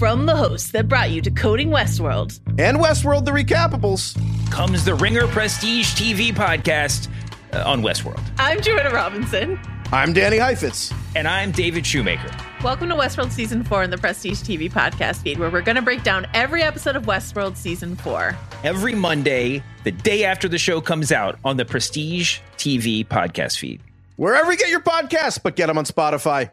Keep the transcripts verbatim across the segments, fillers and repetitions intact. From the hosts that brought you to Coding Westworld and Westworld the Recapables comes the Ringer Prestige T V podcast uh, on Westworld. I'm Joanna Robinson. I'm Danny Heifetz. And I'm David Shoemaker. Welcome to Westworld Season four and the Prestige T V podcast feed, where we're going to break down every episode of Westworld Season four. Every Monday, the day after the show comes out on the Prestige T V podcast feed. Wherever you get your podcasts, but get them on Spotify.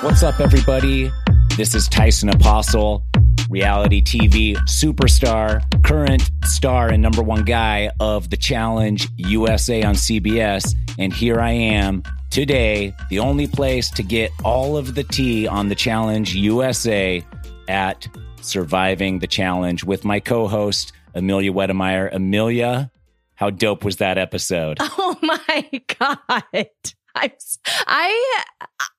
What's up, everybody? This is Tyson Apostol, reality T V superstar, current star and number one guy of The Challenge U S A on C B S. And here I am today, the only place to get all of the tea on The Challenge U S A at Surviving the Challenge with my co-host, Amelia Wedemeyer. Amelia, how dope was that episode? Oh my God. I, I,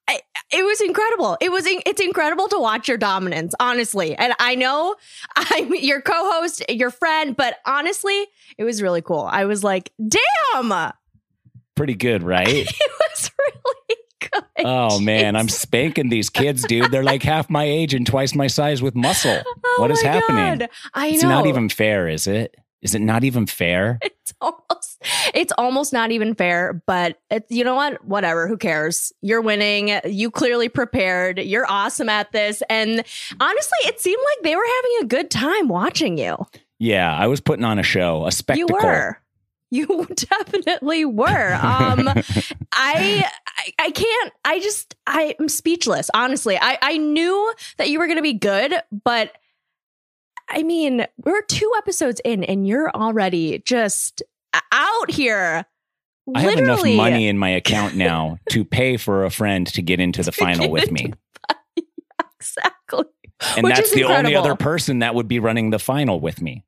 I, it was incredible. It was, it's incredible to watch your dominance, honestly. And I know I'm your co-host, your friend, but honestly, it was really cool. I was like, damn. Pretty good, right? It was really good. Oh geez. Man, I'm spanking these kids, dude. They're like half my age and twice my size with muscle. Oh, what is happening? God. I know. It's not even fair, is it? Is it not even fair? It's almost, it's almost not even fair, but it, you know what? Whatever. Who cares? You're winning. You clearly prepared. You're awesome at this. And honestly, it seemed like they were having a good time watching you. Yeah, I was putting on a show, a spectacle. You were. You definitely were. Um, I, I I can't, I just, I am speechless. Honestly, I, I knew that you were going to be good, but I mean, we're two episodes in and you're already just out here. I literally have enough money in my account now to pay for a friend to get into the final with me. Into, exactly. And Which that's the incredible. Only other person that would be running the final with me.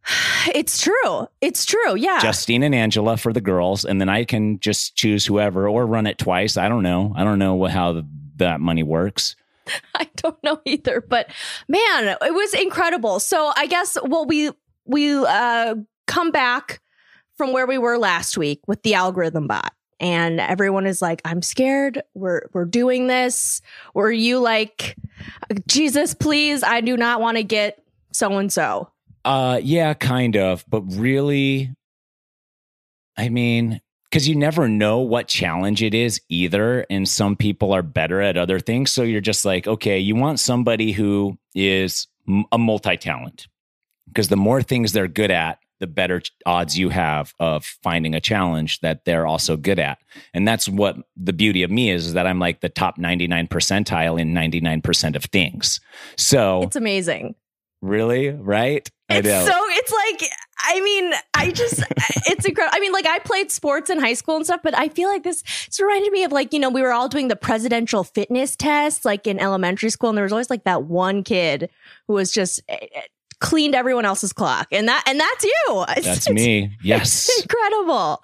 It's true. It's true. Yeah. Justine and Angela for the girls. And then I can just choose whoever or run it twice. I don't know. I don't know how that money works. I don't know either, but man, it was incredible. So I guess well, we we uh, come back from where we were last week with the algorithm bot, and everyone is like, "I'm scared. We're we're doing this." Were you like, "Jesus, please, I do not want to get so and so"? Uh, yeah, kind of, but really, I mean. Because you never know what challenge it is either. And some people are better at other things. So you're just like, okay, you want somebody who is a multi-talent. Because the more things they're good at, the better odds you have of finding a challenge that they're also good at. And that's what the beauty of me is, is that I'm like the top ninety-ninth percentile in ninety-nine percent of things. So it's amazing. Really? Right? It's I know. So it's like... I mean, I just, it's incredible. I mean, like I played sports in high school and stuff, but I feel like this, it's reminded me of like, you know, we were all doing the presidential fitness test, like in elementary school. And there was always like that one kid who was just uh, cleaned everyone else's clock. And that, and that's you. It's, that's me. Yes. It's incredible.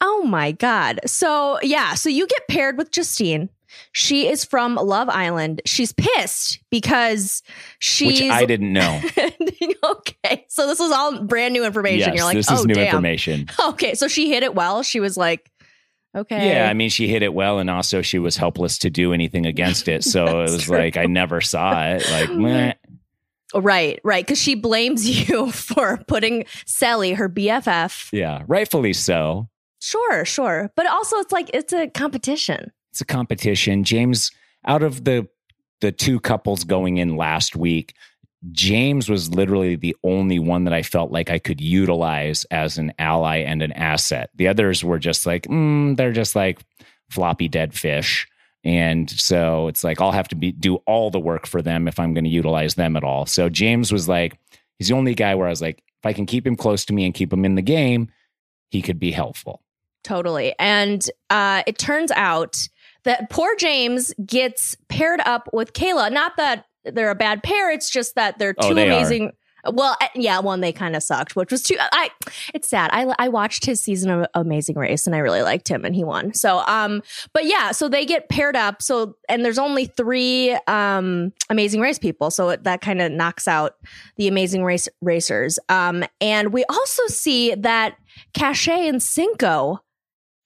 Oh my God. So yeah. So you get paired with Justine. She is from Love Island. She's pissed because she's... Which I didn't know. Okay. So this was all brand new information. Yes, you're like, this oh, is new damn. Information. Okay. So she hit it well. She was like, okay. Yeah. I mean, she hit it well. And also she was helpless to do anything against it. So it was true. Like, I never saw it. Like, meh. Right, right. Because she blames you for putting Sally, her B F F. Yeah. Rightfully so. Sure, sure. But also it's like, it's a competition. It's a competition. James, out of the the two couples going in last week, James was literally the only one that I felt like I could utilize as an ally and an asset. The others were just like, mm, they're just like floppy dead fish. And so it's like, I'll have to be do all the work for them if I'm going to utilize them at all. So James was like, he's the only guy where I was like, if I can keep him close to me and keep him in the game, he could be helpful. Totally. And uh, it turns out that poor James gets paired up with Kayla. Not that they're a bad pair. It's just that they're two oh, they amazing. Are. Well, yeah, one, they kind of sucked, which was too. I, it's sad. I, I watched his season of Amazing Race and I really liked him and he won. So, um, but yeah, so they get paired up. So, and there's only three, um, Amazing Race people. So it, that kind of knocks out the Amazing Race racers. Um, and we also see that Cashay and Cinco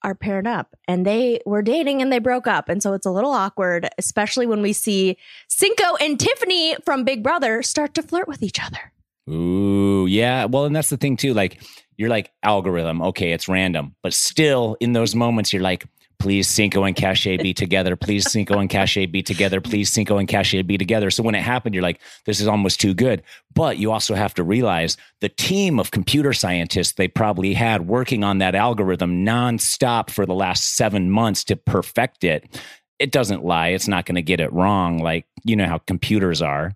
are paired up and they were dating and they broke up. And so it's a little awkward, especially when we see Cinco and Tiffany from Big Brother start to flirt with each other. Ooh, yeah. Well, and that's the thing too. Like you're like algorithm. Okay. It's random, but still in those moments, you're like, please Cinco and Cashay be together. Please Cinco and Cashay be together. Please Cinco and Cashay be together. So when it happened, you're like, this is almost too good. But you also have to realize the team of computer scientists they probably had working on that algorithm nonstop for the last seven months to perfect it. It doesn't lie. It's not going to get it wrong. Like, you know how computers are.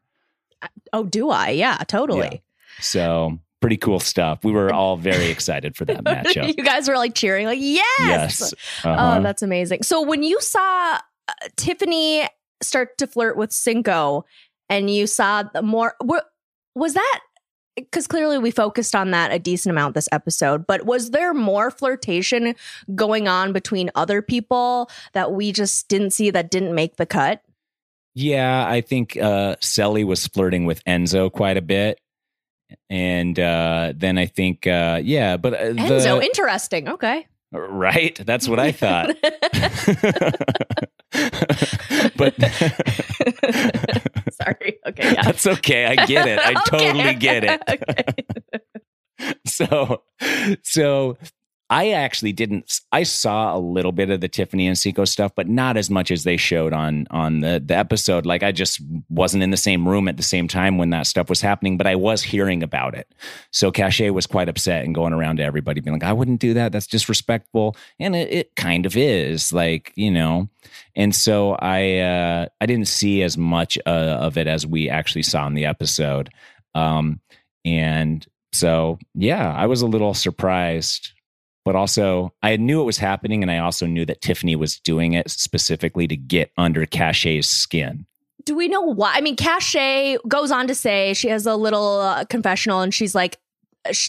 Oh, do I? Yeah, totally. Yeah. So pretty cool stuff. We were all very excited for that matchup. You guys were like cheering, like, yes. yes. Uh-huh. Oh, that's amazing. So when you saw uh, Tiffany start to flirt with Cinco and you saw the more, was that, because clearly we focused on that a decent amount this episode, but was there more flirtation going on between other people that we just didn't see that didn't make the cut? Yeah, I think uh, Sally was flirting with Enzo quite a bit. And uh, then I think, uh, yeah, but... Uh, the, Enzo, interesting. Okay. Right? That's what I thought. But... Sorry. Okay. Yeah. That's okay. I get it. I okay. totally get it. Okay. so, so... I actually didn't, I saw a little bit of the Tiffany and Cinco stuff, but not as much as they showed on on the, the episode. Like I just wasn't in the same room at the same time when that stuff was happening, but I was hearing about it. So Cashay was quite upset and going around to everybody being like, I wouldn't do that. That's disrespectful. And it, it kind of is like, you know, and so I, uh, I didn't see as much uh, of it as we actually saw in the episode. Um, and so, yeah, I was a little surprised. But also, I knew it was happening, and I also knew that Tiffany was doing it specifically to get under Cashay's skin. Do we know why? I mean, Cashay goes on to say she has a little uh, confessional, and she's like,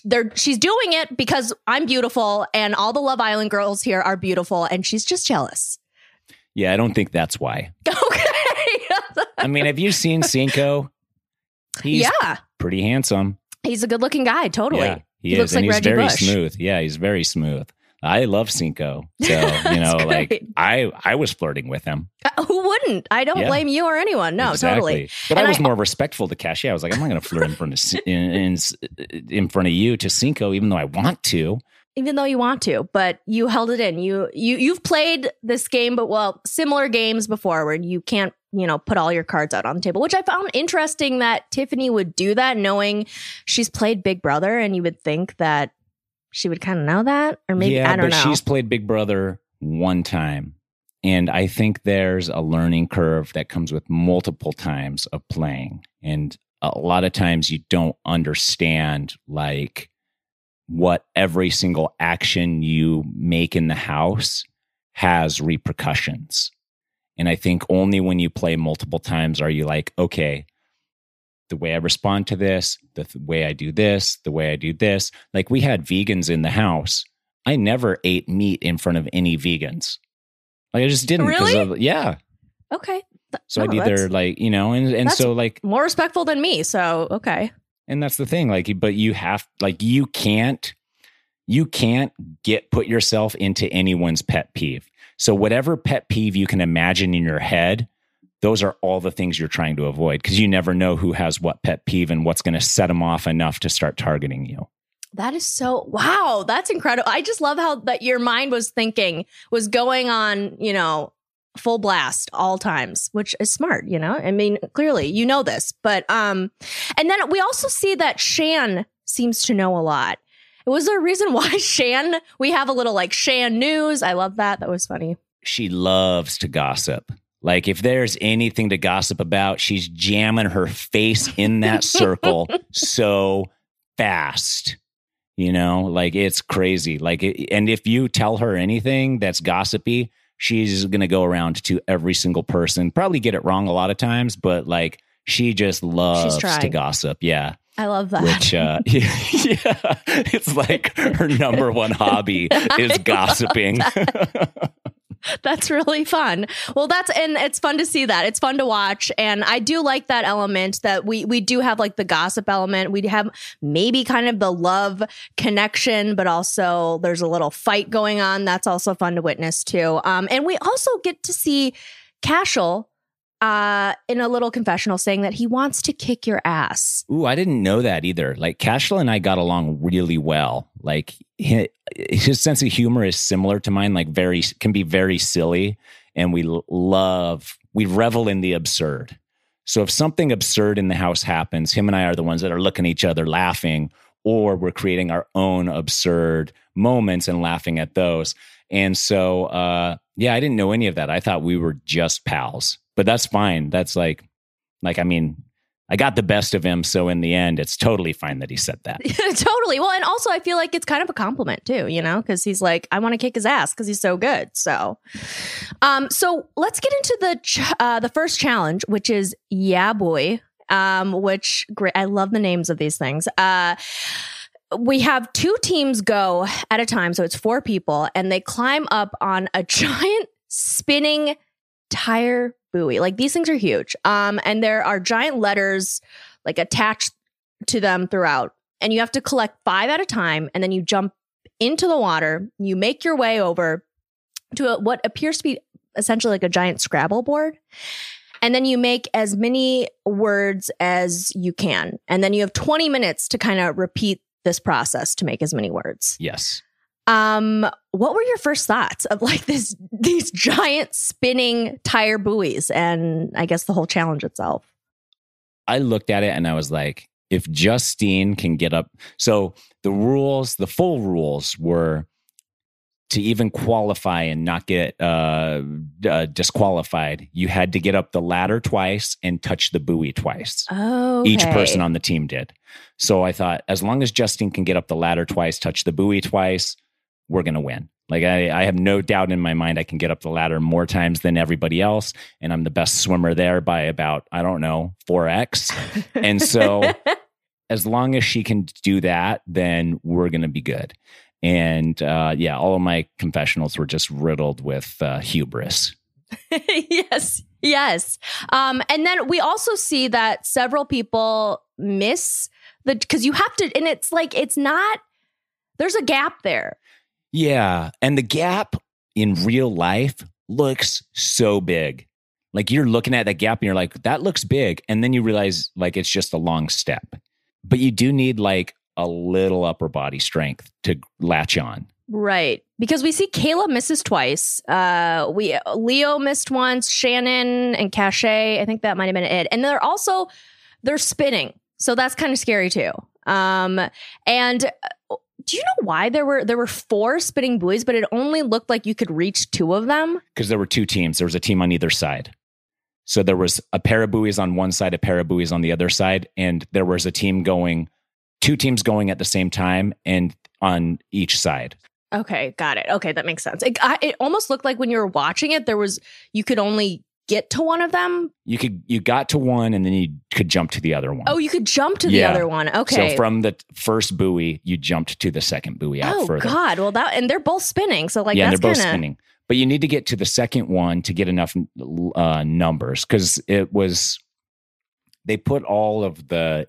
they're, she's doing it because I'm beautiful, and all the Love Island girls here are beautiful, and she's just jealous. Yeah, I don't think that's why. Okay. I mean, have you seen Cinco? He's yeah. pretty handsome. He's a good-looking guy, totally. Yeah. He, he is, looks like and he's Reggie very Bush. Smooth. Yeah, he's very smooth. I love Cinco. So, you know, like I, I was flirting with him. Uh, who wouldn't? I don't yeah. blame you or anyone. No, exactly. totally. But and I was I, more respectful to Cashay. I was like, I'm not going to flirt in front of in, in, in front of you to Cinco, even though I want to. Even though you want to, but you held it in. You you you've played this game, but well, similar games before where you can't, you know, put all your cards out on the table, which I found interesting that Tiffany would do that knowing she's played Big Brother, and you would think that she would kind of know that, or maybe yeah, I don't but know. She's played Big Brother one time. And I think there's a learning curve that comes with multiple times of playing. And a lot of times you don't understand like what every single action you make in the house has repercussions. And I think only when you play multiple times are you like, okay, the way I respond to this, the th- way I do this, the way I do this. Like we had vegans in the house. I never ate meat in front of any vegans. Like I just didn't. Really? Of, yeah. Okay. Th- so no, I'd either like, you know, and, and so like. More respectful than me. So, okay. And that's the thing, like, but you have, like, you can't, you can't get, put yourself into anyone's pet peeve. So whatever pet peeve you can imagine in your head, those are all the things you're trying to avoid because you never know who has what pet peeve and what's going to set them off enough to start targeting you. That is so, wow, that's incredible. I just love how that your mind was thinking, was going on, you know, full blast all times, which is smart, you know? I mean, clearly, you know this. But, um, and then we also see that Shan seems to know a lot. Was there a reason why Shan, we have a little like Shan news? I love that. That was funny. She loves to gossip. Like if there's anything to gossip about, she's jamming her face in that circle so fast. You know, like it's crazy. Like, it, and if you tell her anything that's gossipy, she's going to go around to every single person, probably get it wrong a lot of times, but like she just loves to gossip. Yeah. I love that. Which, uh, yeah, yeah, it's like her number one hobby is gossiping. That. That's really fun. Well, that's, and it's fun to see that. It's fun to watch. And I do like that element that we, we do have like the gossip element. We have maybe kind of the love connection, but also there's a little fight going on. That's also fun to witness too. Um, and we also get to see Cashel uh in a little confessional saying that he wants to kick your ass. Ooh, I didn't know that either. Like Cashel and I got along really well. Like his, his sense of humor is similar to mine, like very, can be very silly. And we love, we revel in the absurd. So if something absurd in the house happens, him and I are the ones that are looking at each other laughing, or we're creating our own absurd moments and laughing at those. And so, uh, yeah, I didn't know any of that. I thought we were just pals. But that's fine. That's like, like, I mean, I got the best of him. So in the end, it's totally fine that he said that. Totally. Well, and also I feel like it's kind of a compliment too, you know, because he's like, I want to kick his ass because he's so good. So, um, so let's get into the, ch- uh, the first challenge, which is Yeah Buoy, um, which great. I love the names of these things. Uh, We have two teams go at a time. So it's four people and they climb up on a giant spinning tire buoy. Like these things are huge. Um, and there are giant letters like attached to them throughout. And you have to collect five at a time. And then you jump into the water. You make your way over to a, what appears to be essentially like a giant Scrabble board. And then you make as many words as you can. And then you have twenty minutes to kind of repeat this process to make as many words. Yes. Um, what were your first thoughts of like this, these giant spinning tire buoys and I guess the whole challenge itself? I looked at it and I was like, if Justine can get up. So the rules, the full rules were to even qualify and not get uh, uh, disqualified. You had to get up the ladder twice and touch the buoy twice. Oh, okay. Each person on the team did. So I thought, as long as Justine can get up the ladder twice, touch the buoy twice, we're going to win. Like I, I have no doubt in my mind I can get up the ladder more times than everybody else. And I'm the best swimmer there by about, I don't know, four X. And so as long as she can do that, then we're going to be good. And uh, yeah, all of my confessionals were just riddled with uh, hubris. Yes, yes. Um, and then we also see that several people miss the, because you have to, and it's like, it's not, there's a gap there. Yeah. And the gap in real life looks so big. Like you're looking at that gap and you're like, that looks big. And then you realize like, it's just a long step, but you do need like a little upper body strength to latch on. Right. Because we see Kayla misses twice. Uh, we Leo missed once, Shannon and Cashay. I think that might've been it. And they're also, they're spinning. So that's kind of scary too. Um, and do you know why there were, there were four spinning buoys, but it only looked like you could reach two of them? Because there were two teams. There was a team on either side. So there was a pair of buoys on one side, a pair of buoys on the other side. And there was a team going, two teams going at the same time and on each side. Okay. Got it. Okay. That makes sense. It, I, it almost looked like when you were watching it, there was, you could only get to one of them. You could, you got to one and then you could jump to the other one. Oh, you could jump to the yeah. other one. Okay. So from the first buoy, you jumped to the second buoy out oh, further. Oh God. Well that, and they're both spinning. So like, yeah, that's they're kinda... both spinning, but you need to get to the second one to get enough uh, numbers. Cause it was, they put all of the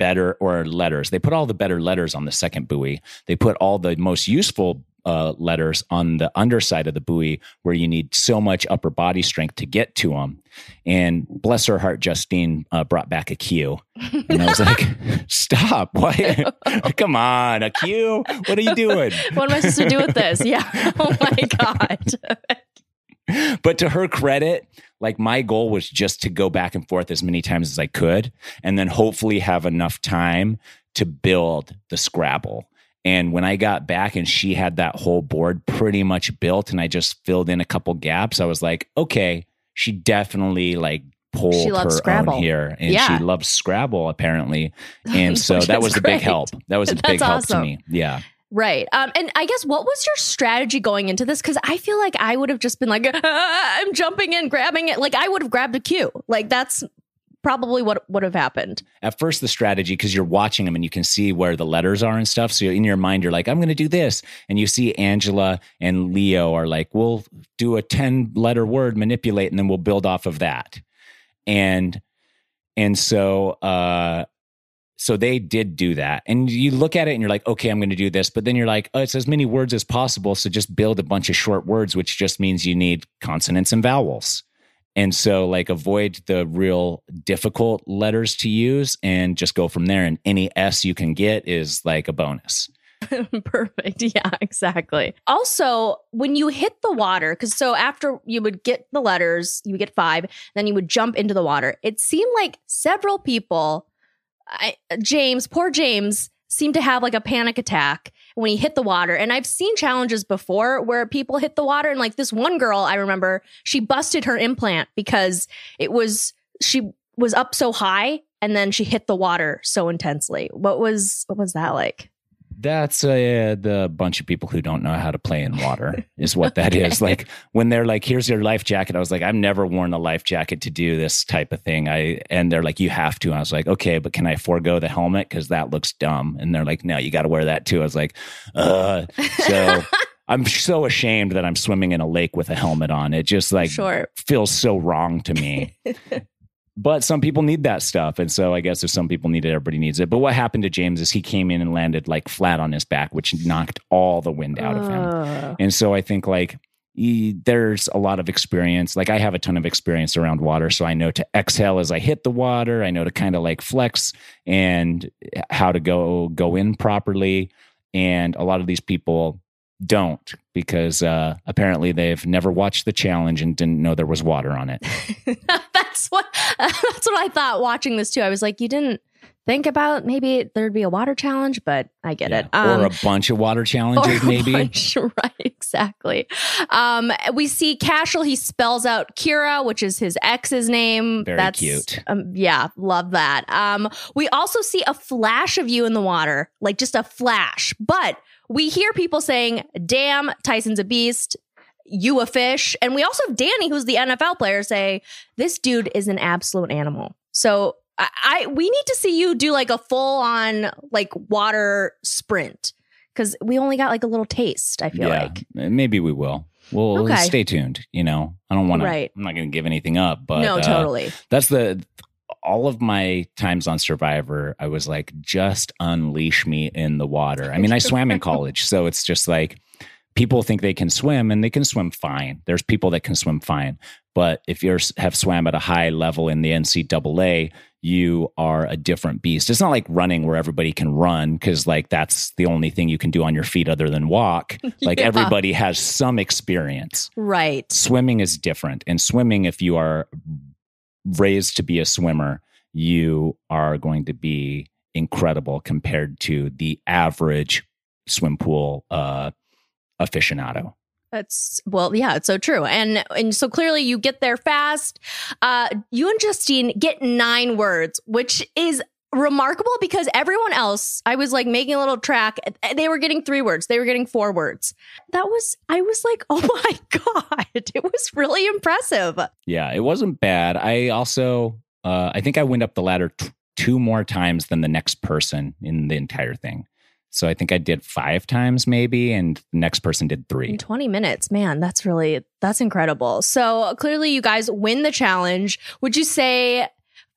better or letters. They put all the better letters on the second buoy. They put all the most useful uh, letters on the underside of the buoy where you need so much upper body strength to get to them. And bless her heart, Justine uh, brought back a Q. And I was like, stop. Why? Come on, a Q? What are you doing? What am I supposed to do with this? Yeah. Oh my God. But to her credit, like my goal was just to go back and forth as many times as I could and then hopefully have enough time to build the Scrabble. And when I got back and she had that whole board pretty much built and I just filled in a couple gaps, I was like, okay, she definitely like pulled her Scrabble. Own here. And yeah. she loves Scrabble apparently. And so that was a big help. That was a That's big help awesome. To me. Yeah. Right. Um, and I guess what was your strategy going into this? Because I feel like I would have just been like, ah, I'm jumping in, grabbing it. Like I would have grabbed a cue. Like that's probably what would have happened. At first, the strategy, because you're watching them and you can see where the letters are and stuff. So in your mind, you're like, I'm going to do this. And you see Angela and Leo are like, we'll do a ten letter word, manipulate, and then we'll build off of that. And and so uh, so they did do that. And you look at it and you're like, okay, I'm going to do this. But then you're like, oh, it's as many words as possible. So just build a bunch of short words, which just means you need consonants and vowels. And so like avoid the real difficult letters to use and just go from there. And any S you can get is like a bonus. Perfect. Yeah, exactly. Also, when you hit the water, because so after you would get the letters, you would get five, then you would jump into the water. It seemed like several people, I, James, poor James, seemed to have like a panic attack when he hit the water. And I've seen challenges before where people hit the water. And like this one girl, I remember she busted her implant because it was, she was up so high and then she hit the water so intensely. What was, what was that like? That's uh, the bunch of people who don't know how to play in water is what that okay. is. Like when they're like, here's your life jacket. I was like, I've never worn a life jacket to do this type of thing. I And they're like, you have to. And I was like, okay, but can I forego the helmet? Because that looks dumb. And they're like, no, you got to wear that too. I was like, uh. So I'm so ashamed that I'm swimming in a lake with a helmet on. It just like sure. feels so wrong to me. But some people need that stuff. And so I guess if some people need it, everybody needs it. But what happened to James is he came in and landed like flat on his back, which knocked all the wind out uh. of him. And so I think like he, there's a lot of experience. Like I have a ton of experience around water. So I know to exhale as I hit the water. I know to kind of like flex and how to go, go in properly. And a lot of these people don't because uh, apparently they've never watched The Challenge and didn't know there was water on it. That's what that's what I thought watching this too. I was like, you didn't think about maybe there'd be a water challenge, but I get yeah. it. Um, or a bunch of water challenges, or a maybe. Bunch, right, exactly. Um, we see Cashel, he spells out Kira, which is his ex's name. Very That's, cute. Um, yeah, love that. Um, we also see a flash of you in the water, like just a flash. But we hear people saying, damn, Tyson's a beast. You a fish. And we also have Danny, who's the N F L player, say, this dude is an absolute animal. So I, I we need to see you do like a full on like water sprint because we only got like a little taste. I feel yeah, like maybe we will. Well, okay. Stay tuned. You know, I don't want right. to I'm not going to give anything up. But no, uh, totally. That's the all of my times on Survivor. I was like, just unleash me in the water. I mean, I swam in college, so it's just like. People think they can swim and they can swim fine. There's people that can swim fine. But if you have swam at a high level in the N C double A, you are a different beast. It's not like running where everybody can run because like that's the only thing you can do on your feet other than walk. Like yeah. everybody has some experience. Right. Swimming is different. And swimming, if you are raised to be a swimmer, you are going to be incredible compared to the average swim pool uh aficionado. That's well, yeah, it's so true. And and so clearly you get there fast. Uh, you and Justine get nine words, which is remarkable because everyone else, I was like making a little track. They were getting three words. They were getting four words. That was, I was like, oh my God, it was really impressive. Yeah, it wasn't bad. I also, uh, I think I went up the ladder t- two more times than the next person in the entire thing. So I think I did five times maybe, and the next person did three. In twenty minutes, man, that's really, that's incredible. So clearly you guys win the challenge. Would you say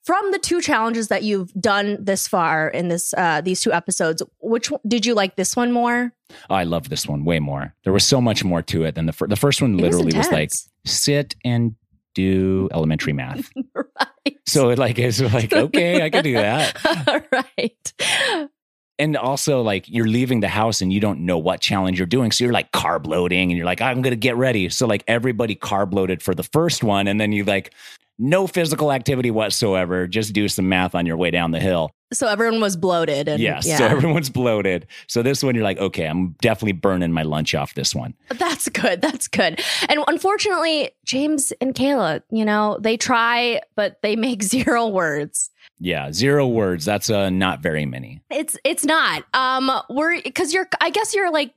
from the two challenges that you've done this far in this, uh, these two episodes, which one, did you like this one more? Oh, I love this one way more. There was so much more to it than the first. The first one literally was, was like, sit and do elementary math. Right. So it like, it's like, okay, I can do that. All right. And also, like, you're leaving the house and you don't know what challenge you're doing. So you're, like, carb loading and you're like, I'm going to get ready. So, like, everybody carb loaded for the first one. And then you, like, no physical activity whatsoever. Just do some math on your way down the hill. So everyone was bloated. And, yes. Yeah. So everyone's bloated. So this one, you're like, okay, I'm definitely burning my lunch off this one. That's good. That's good. And unfortunately, James and Kayla, you know, they try, but they make zero words. Yeah, zero words. That's uh, not very many. It's it's not. Um, we're because you're. I guess you're like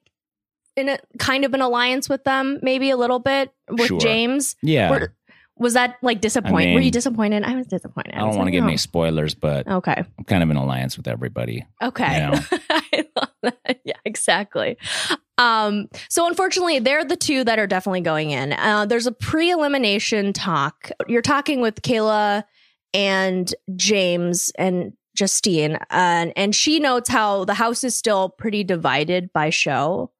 in a kind of an alliance with them, maybe a little bit with sure. James. Yeah. We're, was that like disappointing? I mean, were you disappointed? I was disappointed. I, I don't want to like, give no. any spoilers, but okay, I'm kind of in alliance with everybody. Okay. You know? I love that. Yeah, exactly. Um, so unfortunately, they're the two that are definitely going in. Uh, there's a pre-elimination talk. You're talking with Kayla and James and Justine, uh, and, and she notes how the house is still pretty divided by show,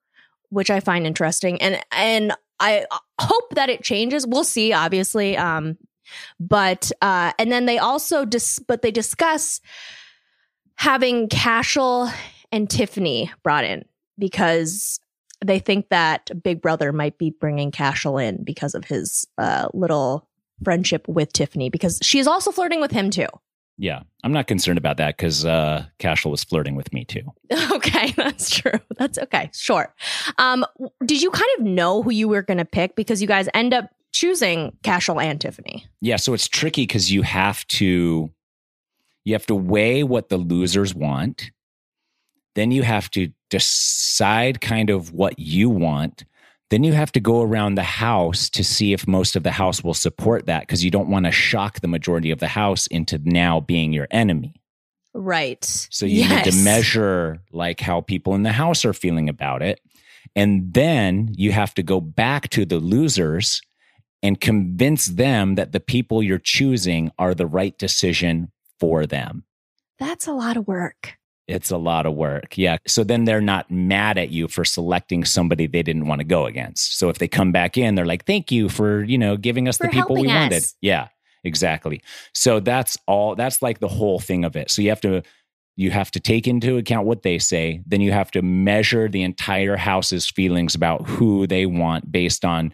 which I find interesting. And and I hope that it changes. We'll see, obviously. Um, but uh, and then they also dis- but they discuss having Cashel and Tiffany brought in because they think that Big Brother might be bringing Cashel in because of his uh, little friendship with Tiffany, because she is also flirting with him, too. Yeah, I'm not concerned about that because uh, Cashel was flirting with me, too. Okay, that's true. That's okay. Sure. Um, did you kind of know who you were going to pick? Because you guys end up choosing Cashel and Tiffany. Yeah, so it's tricky because you have to you have to weigh what the losers want. Then you have to decide kind of what you want. Then you have to go around the house to see if most of the house will support that, because you don't want to shock the majority of the house into now being your enemy. Right. So you yes. need to measure like how people in the house are feeling about it. And then you have to go back to the losers and convince them that the people you're choosing are the right decision for them. That's a lot of work. It's a lot of work. Yeah. So then they're not mad at you for selecting somebody they didn't want to go against. So if they come back in, they're like, thank you for, you know, giving us for the people we us. wanted. Yeah, exactly. So that's all, that's like the whole thing of it. So you have to, you have to take into account what they say. Then you have to measure the entire house's feelings about who they want based on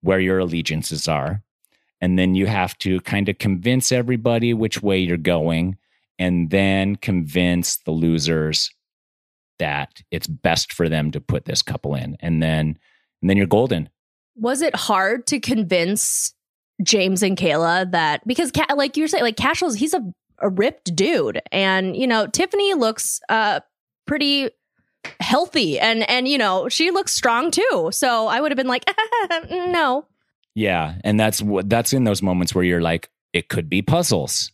where your allegiances are. And then you have to kind of convince everybody which way you're going, and then convince the losers that it's best for them to put this couple in. And then and then you're golden. Was it hard to convince James and Kayla that, because like you're saying, like Cashel's, he's a, a ripped dude. And, you know, Tiffany looks uh, pretty healthy and, and, you know, she looks strong too. So I would have been like, no. Yeah. And that's what that's in those moments where you're like, it could be puzzles.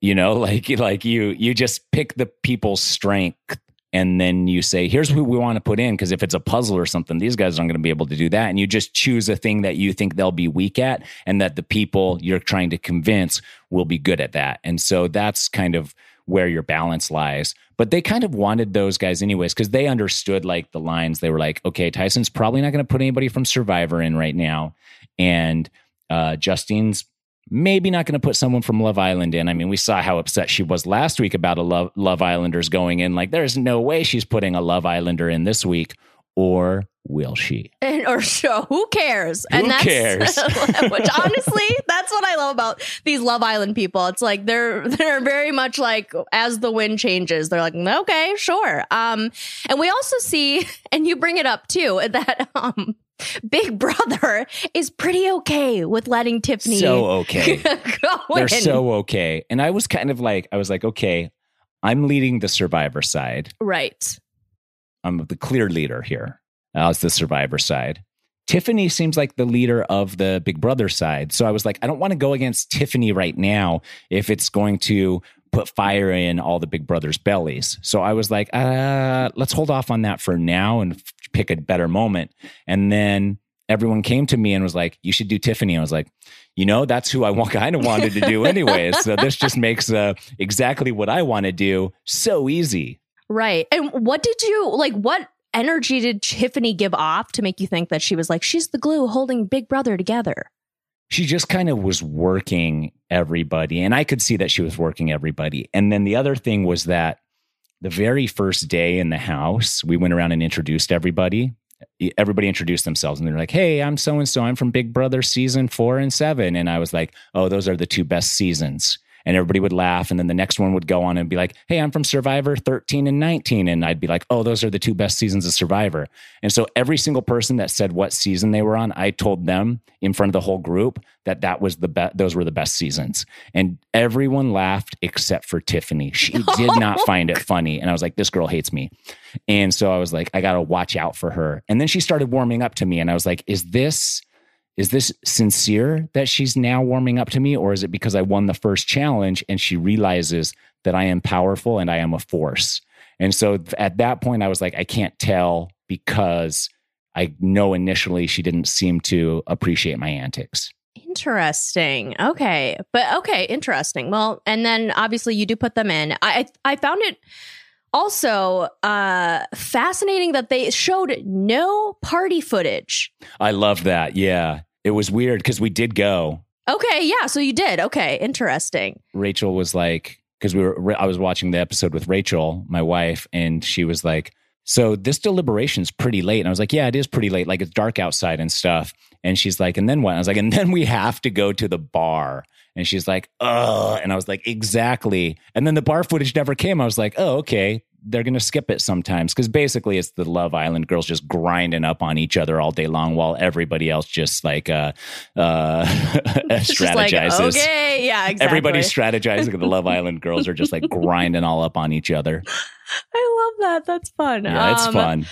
You know, like like you you just pick the people's strength and then you say, here's who we want to put in, because if it's a puzzle or something, these guys aren't going to be able to do that. And you just choose a thing that you think they'll be weak at and that the people you're trying to convince will be good at that. And so that's kind of where your balance lies. But they kind of wanted those guys anyways, because they understood like the lines. They were like, okay, Tyson's probably not going to put anybody from Survivor in right now. And uh, Justine's maybe not going to put someone from Love Island in. I mean, we saw how upset she was last week about a Love, Love Islanders going in. Like, there's no way she's putting a Love Islander in this week. Or will she? And, or so, who cares? Who and that's, cares? Which honestly, that's what I love about these Love Island people. It's like they're they're very much like, as the wind changes, they're like, okay, sure. Um, and we also see, and you bring it up too, that um. Big Brother is pretty okay with letting Tiffany so okay. go They're in. so okay. And I was kind of like, I was like, okay, I'm leading the Survivor side. Right. I'm the clear leader here. I was the Survivor side. Tiffany seems like the leader of the Big Brother side. So I was like, I don't want to go against Tiffany right now if it's going to put fire in all the Big Brother's bellies. So I was like, uh, let's hold off on that for now and f- pick a better moment. And then everyone came to me and was like, you should do Tiffany. I was like, you know, that's who I want, kind of wanted to do anyway. So this just makes uh, exactly what I want to do so easy. Right. And what did you, like, what energy did Tiffany give off to make you think that she was like, she's the glue holding Big Brother together? She just kind of was working everybody. And I could see that she was working everybody. And then the other thing was that the very first day in the house, we went around and introduced everybody. Everybody introduced themselves and they're like, hey, I'm so-and-so. I'm from Big Brother season four and seven. And I was like, oh, those are the two best seasons. and everybody would laugh. And then the next one would go on and be like, hey, I'm from Survivor thirteen and nineteen. And I'd be like, oh, those are the two best seasons of Survivor. And so every single person that said what season they were on, I told them in front of the whole group that that was the best, those were the best seasons. And everyone laughed except for Tiffany. She did not find it funny. And I was like, this girl hates me. And so I was like, I got to watch out for her. And then she started warming up to me. And I was like, is this, is this sincere that she's now warming up to me? Or is it because I won the first challenge and she realizes that I am powerful and I am a force? And so at that point I was like, I can't tell, because I know initially she didn't seem to appreciate my antics. Interesting. Okay. But okay. Interesting. Well, and then obviously you do put them in. I, I found it also uh, fascinating that they showed no party footage. I love that. Yeah. It was weird because we did go. Okay. Yeah. So you did. Okay. Interesting. Rachel was like, because we were, I was watching the episode with Rachel, my wife, and she was like, so this deliberation's pretty late. And I was like, yeah, it is pretty late. Like, it's dark outside and stuff. And she's like, and then what? I was like, and then we have to go to the bar. And she's like, oh, and I was like, exactly. And then the bar footage never came. I was like, oh, okay. They're going to skip it sometimes. Cause basically it's the Love Island girls just grinding up on each other all day long while everybody else just like, uh, uh, strategizes. Just like, okay. Yeah, exactly. Everybody's strategizing. The Love Island girls are just like grinding all up on each other. I love that. That's fun. Yeah, it's um, fun.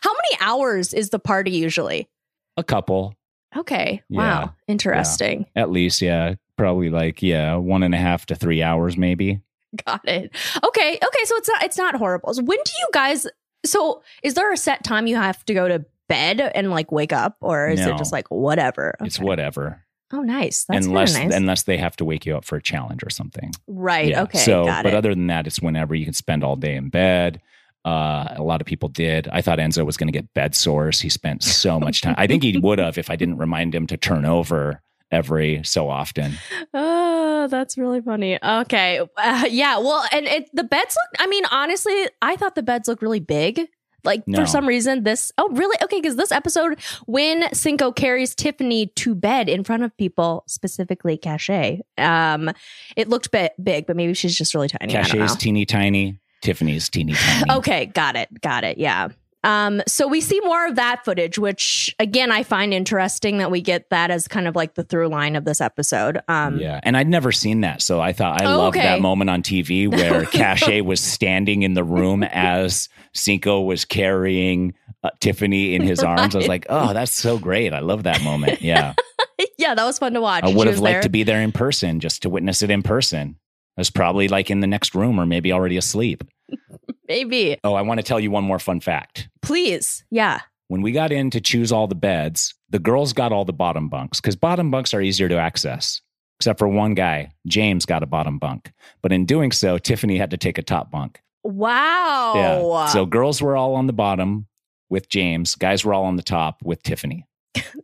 How many hours is the party usually? A couple. Okay. Wow. Yeah. Interesting. Yeah. At least. Yeah. Probably like, yeah, one and a half to three hours maybe. Got it. Okay. Okay. So it's not, it's not horrible. So when do you guys, so is there a set time you have to go to bed and like wake up, or is no. it just like whatever? Okay. It's whatever. Oh, nice. That's unless, nice. Unless they have to wake you up for a challenge or something. Right. Yeah. Okay. So, got but it. Other than that, it's whenever you can spend all day in bed. Uh, a lot of people did. I thought Enzo was going to get bed sores. He spent so much time. I think he would have if I didn't remind him to turn over every so often. Oh, that's really funny. Okay. Uh, yeah. Well, and it, the beds look, I mean, honestly, I thought the beds looked really big. Like no. for some reason this, oh really? Okay. Cause this episode when Cinco carries Tiffany to bed in front of people, specifically Cashay, um, it looked bit big, but maybe she's just really tiny. Cashay's teeny tiny. Tiffany's teeny tiny. Okay, got it. Got it. Yeah. Um, so we see more of that footage, which again, I find interesting that we get that as kind of like the through line of this episode. Um, yeah. And I'd never seen that. So I thought I oh, loved okay. that moment on T V where Cashay was standing in the room as Cinco was carrying uh, Tiffany in his right. arms. I was like, oh, that's so great. I love that moment. Yeah. Yeah. That was fun to watch. I would have liked there. to be there in person, just to witness it in person. I was probably like in the next room or maybe already asleep. Maybe. Oh, I want to tell you one more fun fact. Please. Yeah. When we got in to choose all the beds, the girls got all the bottom bunks because bottom bunks are easier to access, except for one guy. James got a bottom bunk. But in doing so, Tiffany had to take a top bunk. Wow. Yeah. So girls were all on the bottom with James. Guys were all on the top with Tiffany.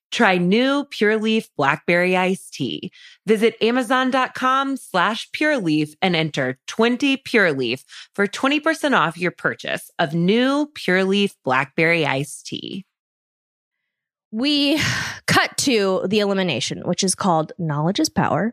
Try new Pure Leaf Blackberry Iced Tea. Visit Amazon.com slash Pure Leaf and enter twenty Pure Leaf for twenty percent off your purchase of new Pure Leaf Blackberry Iced Tea. We cut to the elimination, which is called Knowledge is Power.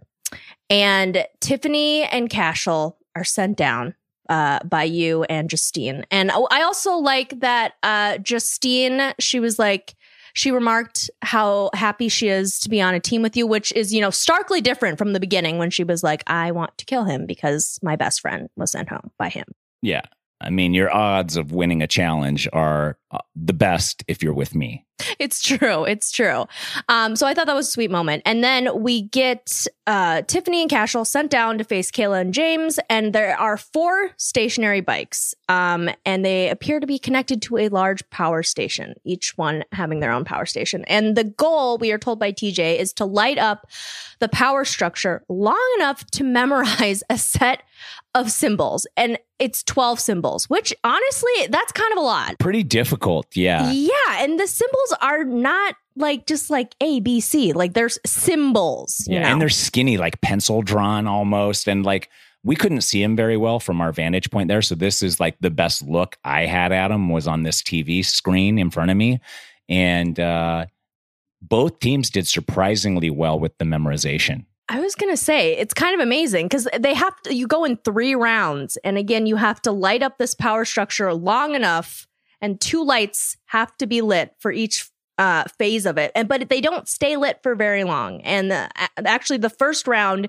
And Tiffany and Cashel are sent down uh, by you and Justine. And I also like that uh, Justine, she was like, She remarked how happy she is to be on a team with you, which is, you know, starkly different from the beginning when she was like, I want to kill him because my best friend was sent home by him. Yeah. I mean, your odds of winning a challenge are the best if you're with me. It's true. It's true. Um, so I thought that was a sweet moment. And then we get uh, Tiffany and Cashel sent down to face Kayla and James. And there are four stationary bikes. Um, and they appear to be connected to a large power station, each one having their own power station. And the goal, we are told by T J, is to light up the power structure long enough to memorize a set of symbols. And it's twelve symbols, which honestly, that's kind of a lot. Pretty difficult. Yeah. Yeah. And the symbols are not like just like A, B, C, like there's symbols. You yeah. know? And they're skinny, like pencil drawn almost. And like, we couldn't see him very well from our vantage point there. So this is like the best look I had at him was on this T V screen in front of me. And uh, both teams did surprisingly well with the memorization. I was going to say, it's kind of amazing because they have to, you go in three rounds. And again, you have to light up this power structure long enough and two lights have to be lit for each uh, phase of it. And but they don't stay lit for very long. And the, actually the first round,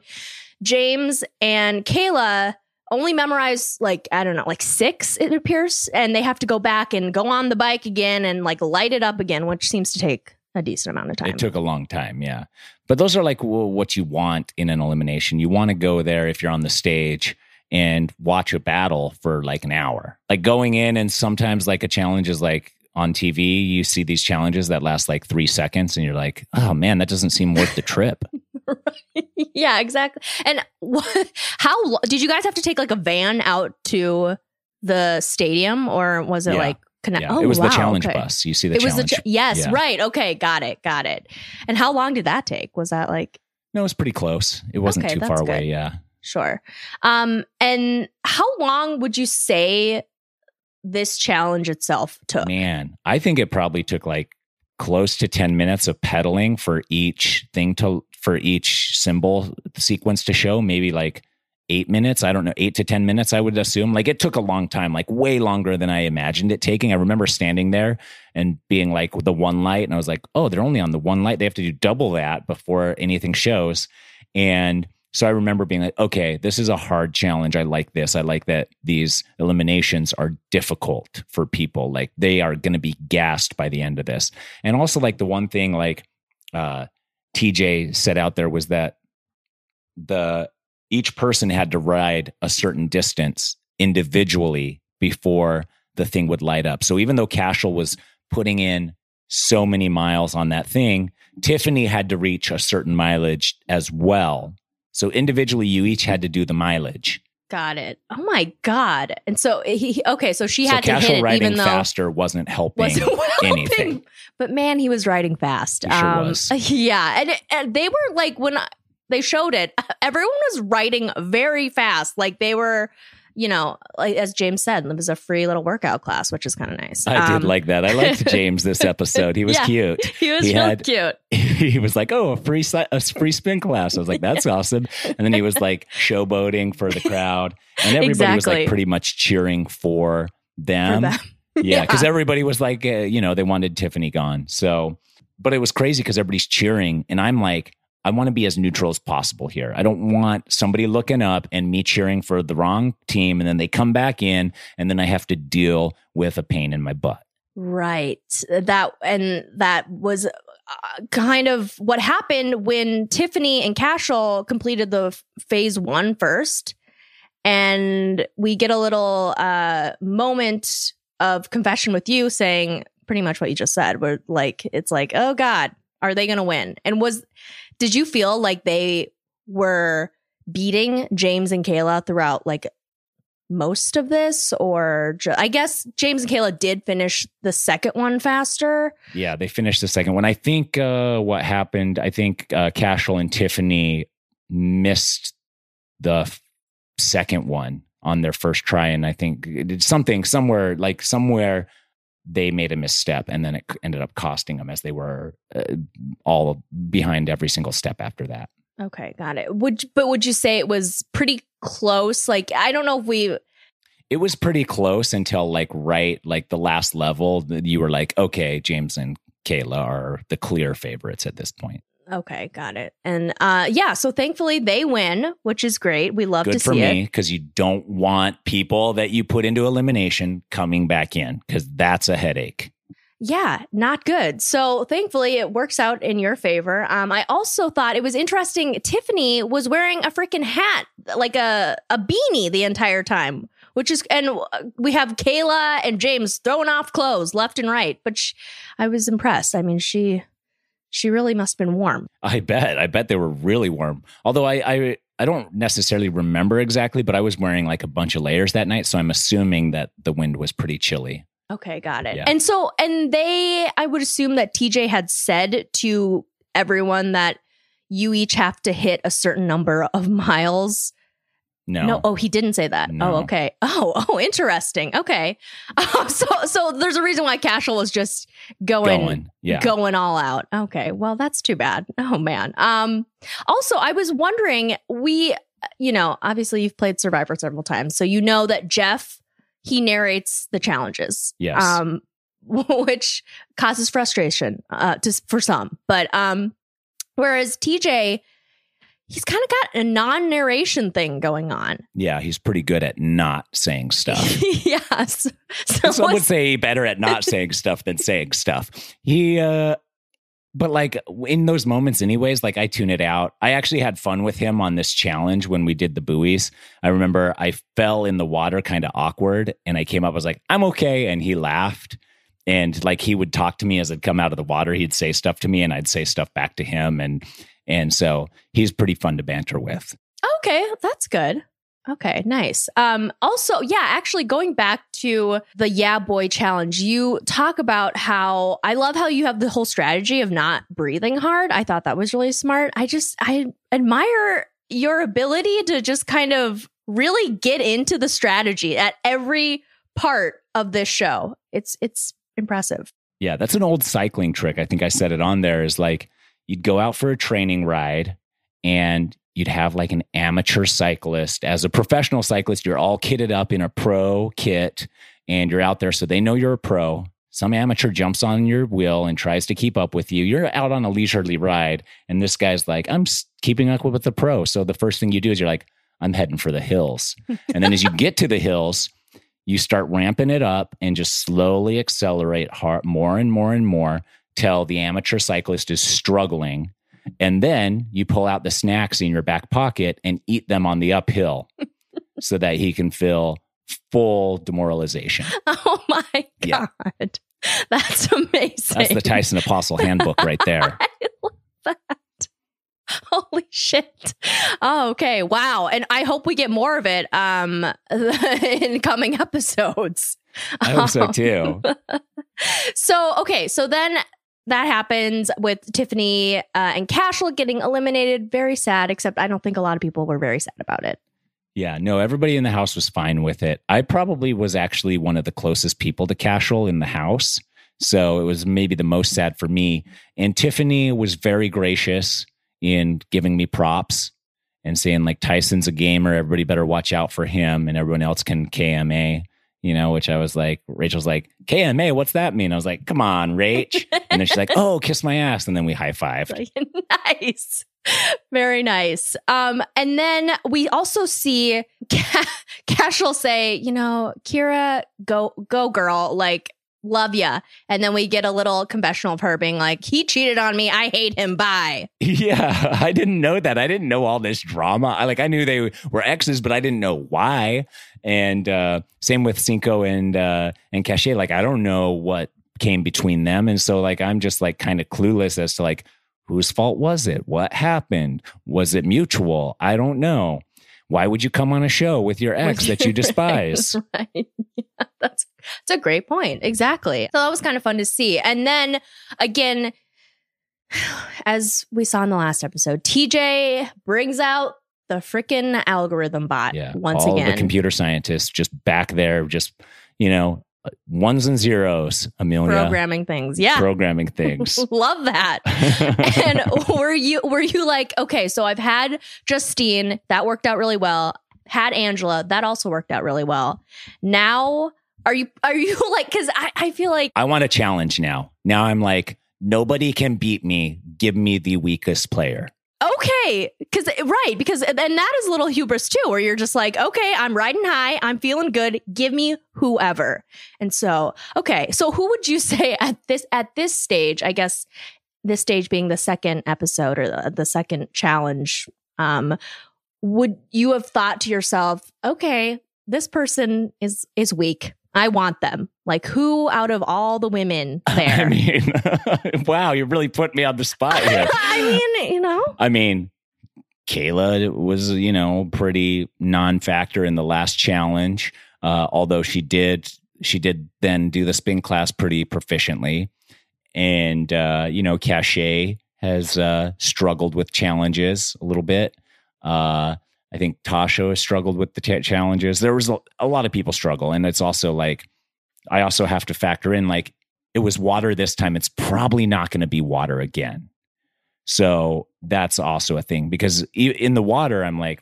James and Kayla only memorize like, I don't know, like six, it appears. And they have to go back and go on the bike again and like light it up again, which seems to take a decent amount of time. It took a long time. Yeah. But those are like well, what you want in an elimination. You want to go there if you're on the stage and watch a battle for like an hour, like going in. And sometimes like a challenge is like on T V, you see these challenges that last like three seconds and you're like, oh man, that doesn't seem worth the trip. Right. Yeah, exactly. And what, how did you guys have to take like a van out to the stadium or was it yeah. like? Connect- yeah, oh, it was wow, the challenge okay. bus. You see the it challenge. Was the ch- yes, yeah. right. Okay, got it, got it. And how long did that take? Was that like? No, it was pretty close. It wasn't okay, too far good. away. Yeah, sure. Um, and how long would you say this challenge itself took? Man, I think it probably took like close to ten minutes of pedaling for each thing to for each symbol sequence to show. Maybe like. eight minutes. I don't know, eight to ten minutes, I would assume. Like it took a long time, like way longer than I imagined it taking. I remember standing there and being like with the one light and I was like, oh, they're only on the one light. They have to do double that before anything shows. And so I remember being like, okay, this is a hard challenge. I like this. I like that these eliminations are difficult for people. Like they are going to be gassed by the end of this. And also like the one thing like uh, T J said out there was that the each person had to ride a certain distance individually before the thing would light up. So even though Cashel was putting in so many miles on that thing, Tiffany had to reach a certain mileage as well. So individually, you each had to do the mileage. Got it. Oh my God. And so, he, okay, so she so had Cashel to hit it even though- faster wasn't helping wasn't anything. Helping. But man, he was riding fast. He sure um, was. Yeah. And, and they were like, when I, they showed it. Everyone was riding very fast. Like they were, you know, like, as James said, it was a free little workout class, which is kind of nice. I um, did like that. I liked James this episode. He was yeah, cute. He was he really had, cute. He was like, oh, a free, a free spin class. I was like, that's yeah. awesome. And then he was like showboating for the crowd. And everybody exactly. was like pretty much cheering for them. For them. Yeah. Because yeah. everybody was like, uh, you know, they wanted Tiffany gone. So, but it was crazy because everybody's cheering. And I'm like, I want to be as neutral as possible here. I don't want somebody looking up and me cheering for the wrong team. And then they come back in and then I have to deal with a pain in my butt. Right. That, and that was uh, kind of what happened when Tiffany and Cashel completed the f- phase one first. And we get a little uh, moment of confession with you saying pretty much what you just said. We're like, it's like, oh God, are they going to win? And was, did you feel like they were beating James and Kayla throughout like most of this? Or ju- I guess James and Kayla did finish the second one faster. Yeah, they finished the second one. I think uh, what happened, I think uh, Cashel and Tiffany missed the f- second one on their first try. And I think it did something somewhere like somewhere. They made a misstep and then it ended up costing them as they were uh, all behind every single step after that. Okay, got it. Would but would you say it was pretty close? Like, I don't know if we... It was pretty close until like right, like the last level, you were like, okay, James and Kayla are the clear favorites at this point. Okay, got it. And uh, yeah, so thankfully they win, which is great. We love Good to see me, it. Good for me, because you don't want people that you put into elimination coming back in, because that's a headache. Yeah, not good. So thankfully it works out in your favor. Um, I also thought it was interesting. Tiffany was wearing a freaking hat, like a, a beanie the entire time, which is, and we have Kayla and James throwing off clothes left and right. But she, I was impressed. I mean, she... She really must have been warm. I bet. I bet they were really warm. Although I, I I don't necessarily remember exactly, but I was wearing like a bunch of layers that night. So I'm assuming that the wind was pretty chilly. Okay, got it. Yeah. And so, and they, I would assume that T J had said to everyone that you each have to hit a certain number of miles. No. No. Oh, he didn't say that. No. Oh, okay. Oh, oh, interesting. Okay. Um, so, so there's a reason why Cashel was just going, going, yeah. going all out. Okay. Well, that's too bad. Oh man. Um. Also, I was wondering, we, you know, obviously you've played Survivor several times, so you know that Jeff, he narrates the challenges. Yes. Um, which causes frustration, uh, to, for some, but um, whereas T J, he's kind of got a non-narration thing going on. Yeah, he's pretty good at not saying stuff. Yes. So Some would say better at not saying stuff than saying stuff. He, uh, but like in those moments anyways, like I tune it out. I actually had fun with him on this challenge when we did the buoys. I remember I fell in the water kind of awkward and I came up, I was like, I'm okay. And he laughed. And like he would talk to me as I'd come out of the water. He'd say stuff to me and I'd say stuff back to him. And And so he's pretty fun to banter with. Okay, that's good. Okay, nice. Um, also, yeah, actually going back to the Yeah Buoy challenge, you talk about how, I love how you have the whole strategy of not breathing hard. I thought that was really smart. I just, I admire your ability to just kind of really get into the strategy at every part of this show. It's, it's impressive. Yeah, that's an old cycling trick. I think I said it on there is like, you'd go out for a training ride and you'd have like an amateur cyclist. As a professional cyclist, you're all kitted up in a pro kit and you're out there so they know you're a pro. Some amateur jumps on your wheel and tries to keep up with you. You're out on a leisurely ride and this guy's like, I'm keeping up with the pro. So the first thing you do is you're like, I'm heading for the hills. And then as you get to the hills, you start ramping it up and just slowly accelerate hard, more and more and more. Till the amateur cyclist is struggling. And then you pull out the snacks in your back pocket and eat them on the uphill so that he can feel full demoralization. Oh my yeah. God. That's amazing. That's the Tyson Apostol handbook right there. I love that. Holy shit. Oh, okay. Wow. And I hope we get more of it um, in coming episodes. I hope so too. Um, so, okay. So then that happens with Tiffany uh, and Cashel getting eliminated. Very sad, except I don't think a lot of people were very sad about it. Yeah, no, everybody in the house was fine with it. I probably was actually one of the closest people to Cashel in the house. So it was maybe the most sad for me. And Tiffany was very gracious in giving me props and saying like, Tyson's a gamer. Everybody better watch out for him and everyone else can K M A. You know, which I was like, Rachel's like, K M A, what's that mean? I was like, come on, Rach. And then she's like, oh, kiss my ass. And then we high-fived. Nice. Very nice. Um, and then we also see Cash Cashel say, you know, Kira, go, go girl, like, love ya. And then we get a little confessional of her being like, he cheated on me. I hate him. Bye. Yeah, I didn't know that. I didn't know all this drama. I like, I knew they were exes, but I didn't know why. And uh, same with Cinco and uh, and Cashay. Like, I don't know what came between them. And so, like, I'm just, like, kind of clueless as to, like, whose fault was it? What happened? Was it mutual? I don't know. Why would you come on a show with your ex that you despise? Right. Yeah, that's, that's a great point. Exactly. So that was kind of fun to see. And then, again, as we saw in the last episode, T J brings out the freaking algorithm bot yeah, once all again. All the computer scientists just back there, just, you know, ones and zeros, Amelia. Programming things. Yeah. Programming things. Love that. And were you, were you like, okay, so I've had Justine. That worked out really well. Had Angela. That also worked out really well. Now, are you, are you like, because I, I feel like. I want a challenge now. Now I'm like, nobody can beat me. Give me the weakest player. Okay, because right, because and that is a little hubris too, where you're just like, okay, I'm riding high, I'm feeling good, give me whoever. And so, okay, so who would you say at this at this stage? I guess this stage being the second episode or the, the second challenge, um, would you have thought to yourself, okay, this person is is weak. I want them. Like, who out of all the women there? I mean, wow, you really put me on the spot here. I mean, you know. I mean, Kayla was, you know, pretty non-factor in the last challenge, uh, although she did, she did then do the spin class pretty proficiently. And, uh, you know, Cashay has uh, struggled with challenges a little bit. Uh I think Tasha has struggled with the t- challenges. There was a, a lot of people struggle. And it's also like, I also have to factor in, like, it was water this time. It's probably not going to be water again. So that's also a thing, because e- in the water, I'm like,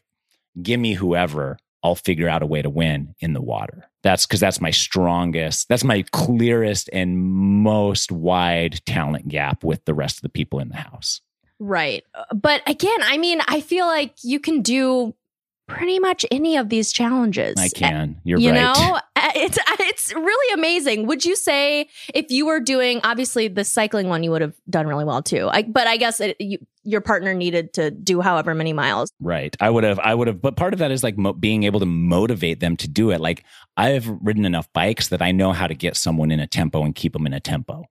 give me whoever, I'll figure out a way to win in the water. That's because that's my strongest, that's my clearest and most wide talent gap with the rest of the people in the house. Right. But again, I mean, I feel like you can do pretty much any of these challenges. I can. You're you right. You know, it's it's really amazing. Would you say if you were doing, obviously the cycling one, you would have done really well too. I, but I guess it, you, your partner needed to do however many miles. Right. I would have, I would have, but part of that is like mo- being able to motivate them to do it. Like, I've ridden enough bikes that I know how to get someone in a tempo and keep them in a tempo.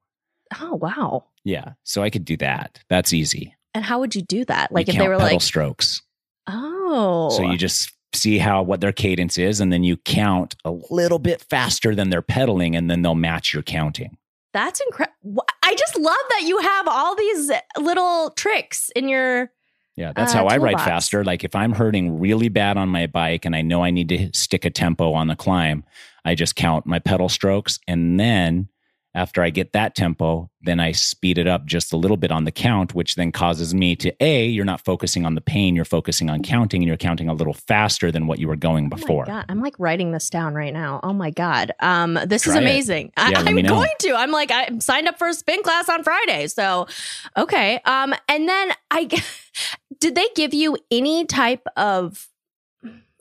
Oh, wow. Yeah. So I could do that. That's easy. And how would you do that? Like, you if they were pedal like strokes. Oh. So you just see how, what their cadence is, and then you count a little bit faster than they're pedaling, and then they'll match your counting. That's incredible. I just love that you have all these little tricks in your Yeah, that's uh, how I ride faster. Like, if I'm hurting really bad on my bike and I know I need to stick a tempo on the climb, I just count my pedal strokes, and then after I get that tempo, then I speed it up just a little bit on the count, which then causes me to, A, you're not focusing on the pain, you're focusing on counting, and you're counting a little faster than what you were going before. Oh my God. I'm like writing this down right now. Oh my God. Um, this Try is amazing. Yeah, I, I'm going to. I'm like, I'm signed up for a spin class on Friday. So, okay. Um, and then I, did they give you any type of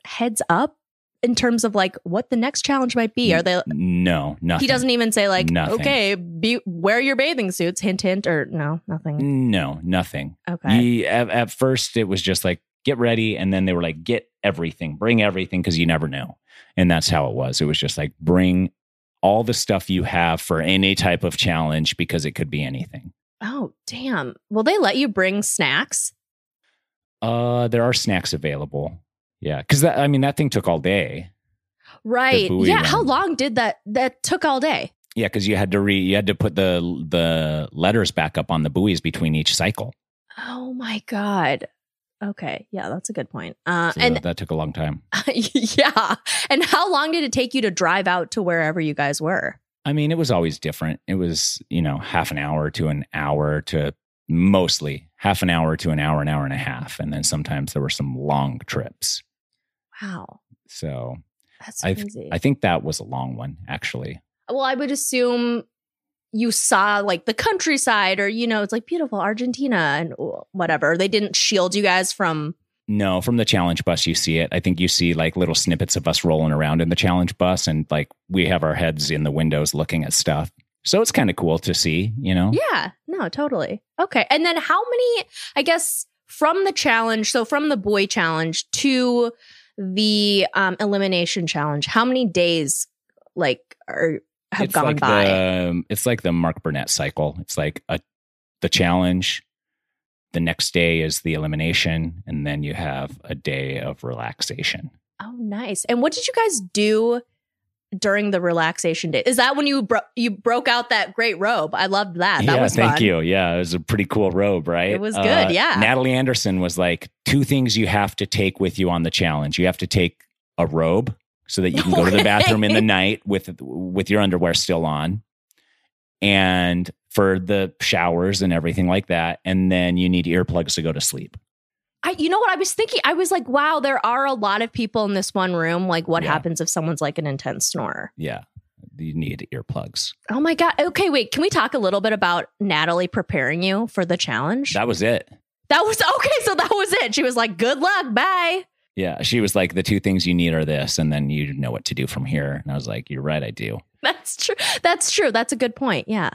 heads up in terms of like what the next challenge might be? Are they? No, nothing. He doesn't even say like, nothing. Okay, be, wear your bathing suits, hint, hint, or no, nothing. No, nothing. Okay. He, at, at first it was just like, get ready. And then they were like, get everything, bring everything. Cause you never know. And that's how it was. It was just like, bring all the stuff you have for any type of challenge, because it could be anything. Oh, damn. Will they let you bring snacks? Uh, there are snacks available. Yeah, because that, I mean, that thing took all day. Right. Yeah. How long did that, that took all day? Yeah, because you had to re, you had to put the the letters back up on the buoys between each cycle. Oh my God. Okay. Yeah, that's a good point. Uh, so and that, that took a long time. Yeah. And how long did it take you to drive out to wherever you guys were? I mean, it was always different. It was, you know, half an hour to an hour to mostly half an hour to an hour, an hour and a half. And then sometimes there were some long trips. Wow. So that's crazy. I think that was a long one, actually. Well, I would assume you saw like the countryside, or, you know, it's like beautiful Argentina and whatever. They didn't shield you guys from. No, from the challenge bus, you see it. I think you see like little snippets of us rolling around in the challenge bus, and like we have our heads in the windows looking at stuff. So it's kind of cool to see, you know? Yeah, no, totally. Okay. And then how many, I guess, from the challenge, so from the boy challenge to the um, elimination challenge, how many days like are have it's gone like by? The, um, it's like the Mark Burnett cycle. It's like a the challenge, the next day is the elimination, and then you have a day of relaxation. Oh, nice. And what did you guys do during the relaxation day? Is that when you bro- you broke out that great robe? I loved that. That yeah, was fun. Thank you. Yeah, it was a pretty cool robe, right? It was good. Uh, yeah. Natalie Anderson was like, two things you have to take with you on the challenge. You have to take a robe so that you can go to the bathroom in the night with with your underwear still on, and for the showers and everything like that. And then you need earplugs to go to sleep. I, you know what I was thinking? I was like, wow, there are a lot of people in this one room. Like, what yeah. happens if someone's like an intense snorer? Yeah. you need earplugs. Oh my God. Okay, wait. Can we talk a little bit about Natalie preparing you for the challenge? That was it. That was okay. So that was it. She was like, good luck. Bye. Yeah. She was like, the two things you need are this, and then you know what to do from here. And I was like, you're right. I do. That's true. That's true. That's a good point. Yeah.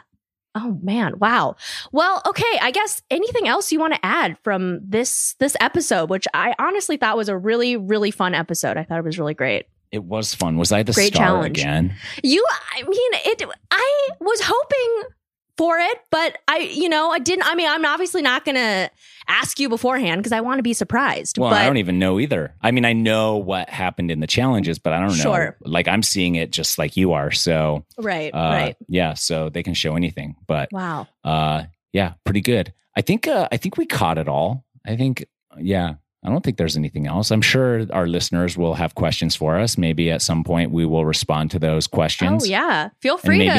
Oh man. Wow. Well, okay. I guess anything else you want to add from this, this episode, which I honestly thought was a really, really fun episode. I thought it was really great. It was fun. Was I the great star challenge. Again? You, I mean, it, I was hoping for it, but I, you know, I didn't, I mean, I'm obviously not going to ask you beforehand because I want to be surprised. Well, but I don't even know either. I mean, I know what happened in the challenges, but I don't know. Sure. Like I'm seeing it just like you are. So, right. Uh, right. Yeah. So they can show anything, but wow. Uh, yeah. Pretty good. I think, uh, I think we caught it all. I think, yeah. I don't think there's anything else. I'm sure our listeners will have questions for us. Maybe at some point we will respond to those questions. Oh, yeah. Feel free maybe to.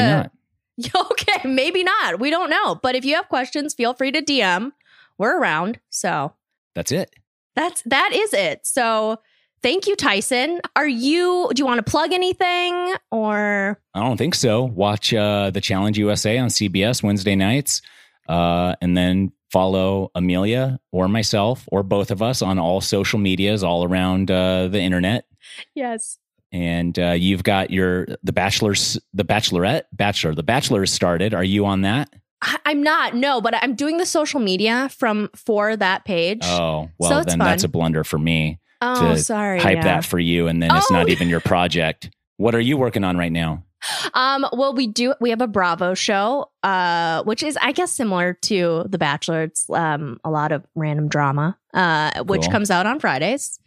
Maybe not. Okay, maybe not. We don't know. But if you have questions, feel free to D M. We're around. So that's it. That's that is it. So thank you, Tyson. Are you do you want to plug anything or? I don't think so. Watch uh, The Challenge U S A on C B S Wednesday nights. Uh, and then follow Amelia or myself or both of us on all social medias all around uh, the internet. Yes. And uh, you've got your the bachelor's, the bachelorette, bachelor, the bachelor is started. Are you on that? I, I'm not. No, but I'm doing the social media from for that page. Oh, well, so then fun. That's a blunder for me. Oh, to sorry. Hype yeah. that for you. And then oh. It's not even your project. What are you working on right now? Um, well, we do, we have a Bravo show, uh, which is, I guess, similar to The Bachelor. It's, um, a lot of random drama, uh, cool. which comes out on Fridays.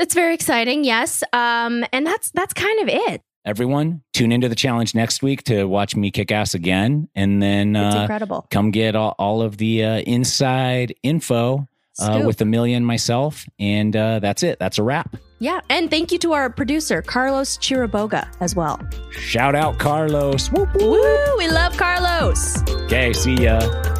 It's very exciting. Yes. Um, and that's, that's kind of it. Everyone tune into The Challenge next week to watch me kick ass again. And then, it's uh, incredible. Come get all, all of the, uh, inside info, uh, with Amelia and myself. And, uh, that's it. That's a wrap. Yeah. And thank you to our producer, Carlos Chiriboga, as well. Shout out, Carlos. Woo, woo. Woo, we love Carlos. Okay, see ya.